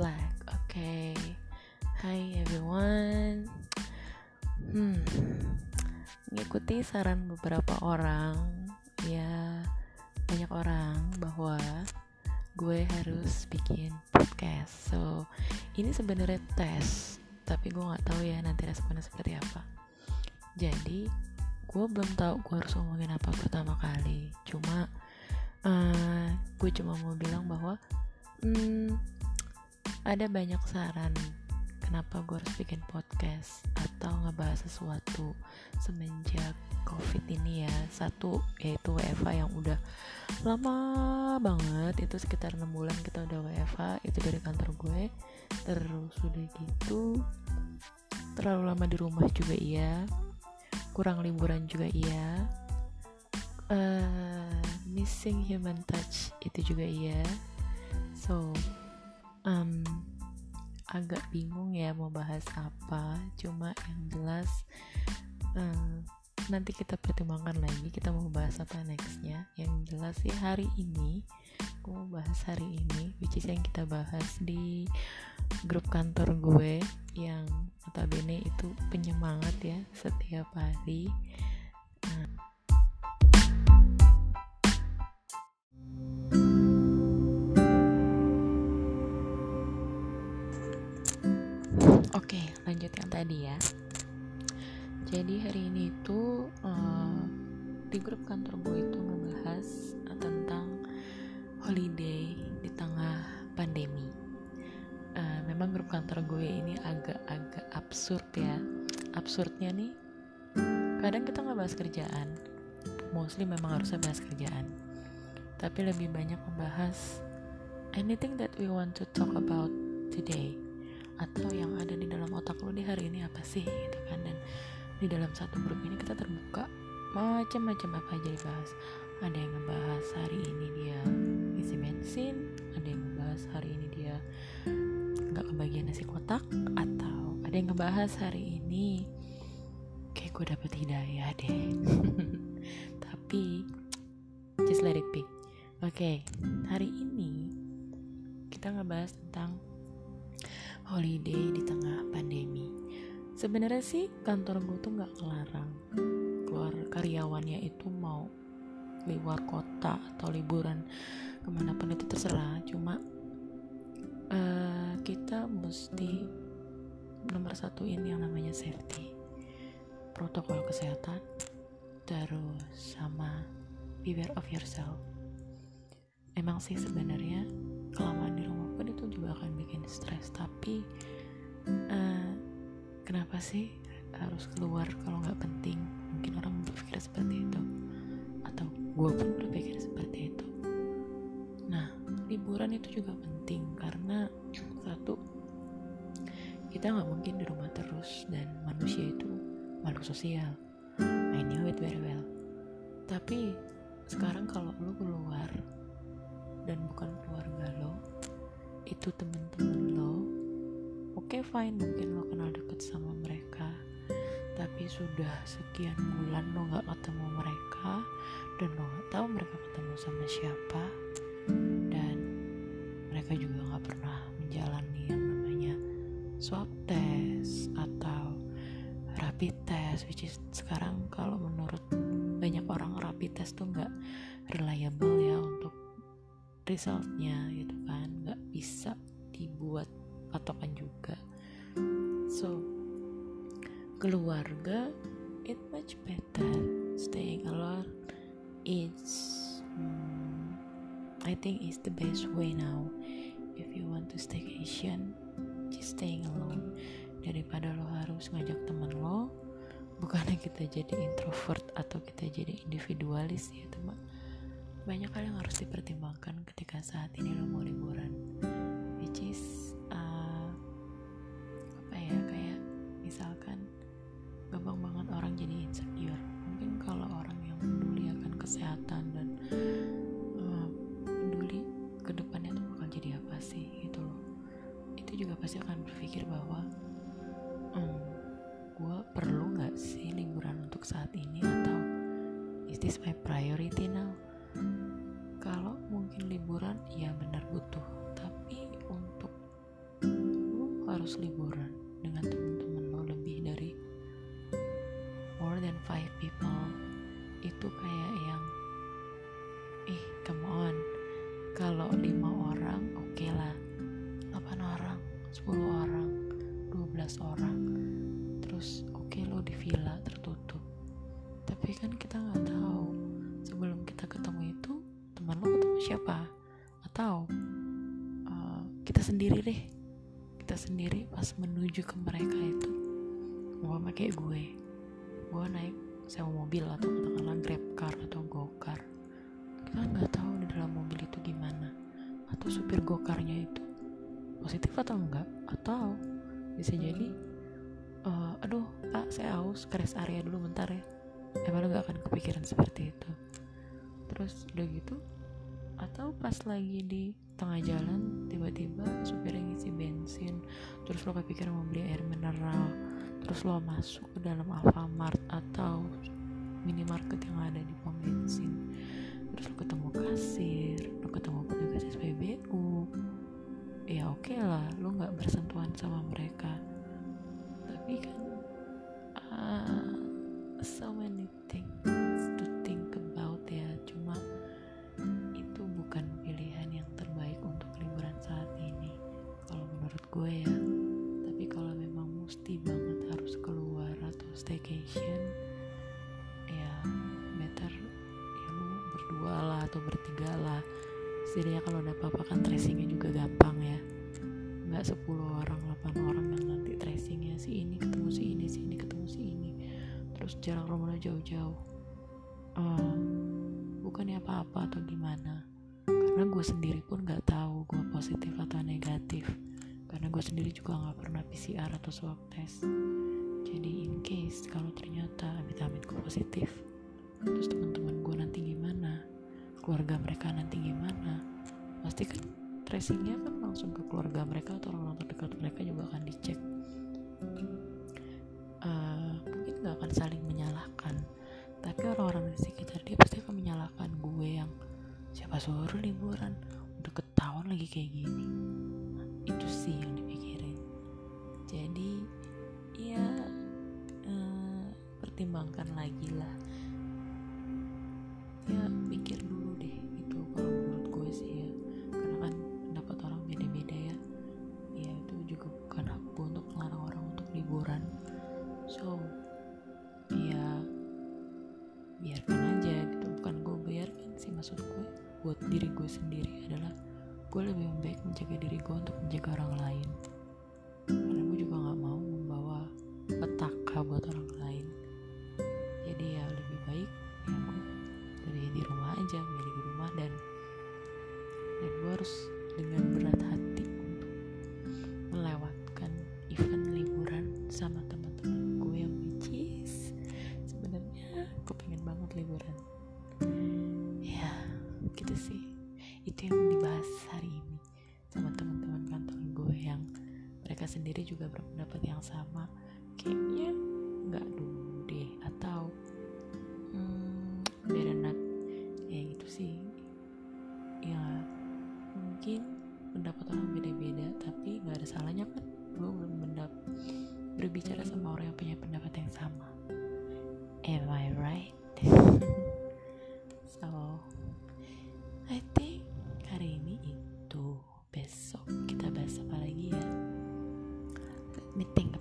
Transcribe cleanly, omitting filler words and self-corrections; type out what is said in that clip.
flag. Okay. Hi everyone. Ngikuti saran beberapa orang, ya banyak orang, bahwa gue harus bikin podcast. So, ini sebenarnya tes, tapi gue nggak tahu ya nanti responnya seperti apa. Jadi, gue belum tahu gue harus ngomongin apa pertama kali. Gue cuma mau bilang bahwa ada banyak saran kenapa gue harus bikin podcast atau ngebahas sesuatu semenjak COVID ini ya. Satu, yaitu WFH yang udah lama banget, itu sekitar 6 bulan kita udah WFH, itu dari kantor gue. Terus udah gitu terlalu lama di rumah juga iya, kurang liburan juga iya, missing human touch itu juga iya. So, agak bingung ya mau bahas apa, cuma yang jelas nanti kita pertimbangkan lagi kita mau bahas apa nextnya. Yang jelas sih hari ini gue mau bahas hari ini, which is yang kita bahas di grup kantor gue yang notabene itu penyemangat ya setiap hari. Oke, lanjut yang tadi ya. Jadi hari ini itu di grup kantor gue itu ngebahas tentang holiday di tengah pandemi. Memang grup kantor gue ini agak-agak absurd ya. Absurdnya nih, kadang kita ngebahas kerjaan, mostly memang harusnya bahas kerjaan, tapi lebih banyak membahas anything that we want to talk about today, atau yang ada di dalam otak lo di hari ini apa sih gitu kan. Dan di dalam satu grup ini kita terbuka macam-macam apa aja dibahas. Ada yang ngebahas hari ini dia isi bensin, ada yang ngebahas hari ini dia gak kebagian nasi kotak, atau ada yang ngebahas hari ini kayak gue dapet hidayah deh. Tapi just let it be. Oke, hari ini kita ngebahas tentang holiday di tengah pandemi. Sebenarnya sih kantor gue tuh nggak ngelarang keluar karyawannya itu mau luar kota atau liburan kemana pun itu terserah. Cuma kita mesti nomor satuin yang namanya safety, protokol kesehatan, terus sama beware of yourself. Emang sih sebenarnya kelamaan di rumah pun itu juga akan bikin stres, tapi kenapa sih harus keluar kalau gak penting? Mungkin orang berpikir seperti itu, atau gue pun berpikir seperti itu. Nah, liburan itu juga penting karena satu, kita gak mungkin di rumah terus, dan manusia itu makhluk sosial. I knew it very well. Tapi sekarang kalau lo keluar dan bukan keluarga lo, itu temen-temen lo, okay, fine, mungkin lo kenal deket sama mereka, tapi sudah sekian bulan lo gak ketemu mereka dan lo gak tahu mereka ketemu sama siapa, dan mereka juga gak pernah menjalani yang namanya swab test atau rapid test, which is sekarang kalau menurut banyak orang rapid test tuh gak reliable ya untuk resultnya gitu kan, nggak bisa dibuat patokan juga. So keluarga it much better, staying alone it's I think is the best way now. If you want to staycation, just staying alone, daripada lo harus ngajak teman lo. Bukannya kita jadi introvert atau kita jadi individualis ya teman, banyak hal yang harus dipertimbangkan ketika saat ini lo mau liburan, which is kayak misalkan gampang banget orang jadi insecure. Mungkin kalau orang yang peduli akan kesehatan dan peduli ke depannya tuh bakal jadi apa sih gitu loh, itu juga pasti akan berpikir bahwa gue perlu gak sih liburan untuk saat ini, atau is this my priority now? Kalau mungkin liburan ya benar butuh, tapi untuk harus liburan dengan teman-teman lo lebih dari more than 5 people, itu kayak yang come on. Kalau 5 orang oke lah, 8 orang, 10 orang, 12 orang, terus oke lo di villa tertutup. Tapi kan kita nggak tahu sebelum kita ketemu itu teman lo ketemu siapa, atau kita sendiri pas menuju ke mereka itu. Gua pakai gue naik sewa mobil atau katakanlah Grab car atau go-kart. Kita nggak tahu di dalam mobil itu gimana, atau supir go-kartnya itu positif atau enggak, atau bisa jadi aduh pak saya aus, rest area dulu bentar ya. Emang lo nggak akan kepikiran seperti itu. Terus udah gitu, atau pas lagi di tengah jalan tiba-tiba supirnya ngisi bensin, terus lo kepikiran mau beli air mineral, terus lo masuk ke dalam Alfamart atau minimarket yang ada di pom bensin, terus lo ketemu kasir, lo ketemu petugas SPBU. Ya oke lah, lo nggak bersentuhan sama mereka, tapi kan so many things to think about ya. Cuma itu bukan pilihan yang terbaik untuk liburan saat ini kalau menurut gue ya. Tapi kalau memang mesti banget harus keluar atau staycation, ya better ya lu berdua lah atau bertiga lah. Setidaknya kalau ada apa-apa kan tracingnya juga gampang ya, nggak 10 orang 8 orang yang nanti tracingnya si ini ketemu si ini, si ini ketemu si ini, terus jarak rumahnya jauh-jauh. Bukannya apa-apa atau gimana, karena gue sendiri pun gak tahu gue positif atau negatif, karena gue sendiri juga gak pernah PCR atau swab test. Jadi in case kalau ternyata amit-amit gue positif, terus teman-teman gue nanti gimana, keluarga mereka nanti gimana, pasti kan tracingnya kan langsung ke keluarga mereka atau orang-orang terdekat mereka juga akan dicek. Gak akan saling menyalahkan, tapi orang-orang di sekitar dia pasti akan menyalahkan gue yang siapa suruh liburan, udah ketahuan lagi kayak gini. Nah, itu sih yang dipikirin. Jadi ya pertimbangkan lagi lah ya, mikir dulu deh itu kalau menurut gue sih ya, karena kan pendapat orang beda-beda ya. Ya itu juga bukan hak gue untuk melarang orang untuk liburan, so biarkan aja gitu. Bukan gue biarkan sih, maksud gue buat diri gue sendiri adalah gue lebih baik menjaga diri gue untuk menjaga orang lain, karena gue juga gak mau membawa petaka buat orang lain. Jadi ya lebih baik ya gue dari di rumah aja, milih di rumah, dan gue harus dengan berat hati untuk melewatkan event liburan sama teman-teman gue yang bicis. Sebenarnya gue pengen banget liburan. Ya, gitu sih. Itu yang dibahas hari ini sama teman-teman kantor gue yang mereka sendiri juga berpendapat yang sama. Kayaknya nggak dulu deh, atau berenat. Ya gitu sih. Ya mungkin pendapat orang beda-beda, tapi nggak ada salahnya kan gue berbicara sama orang yang punya pendapat yang sama. Am I right? So I think hari ini itu, besok kita bahas apa lagi ya. Let me think.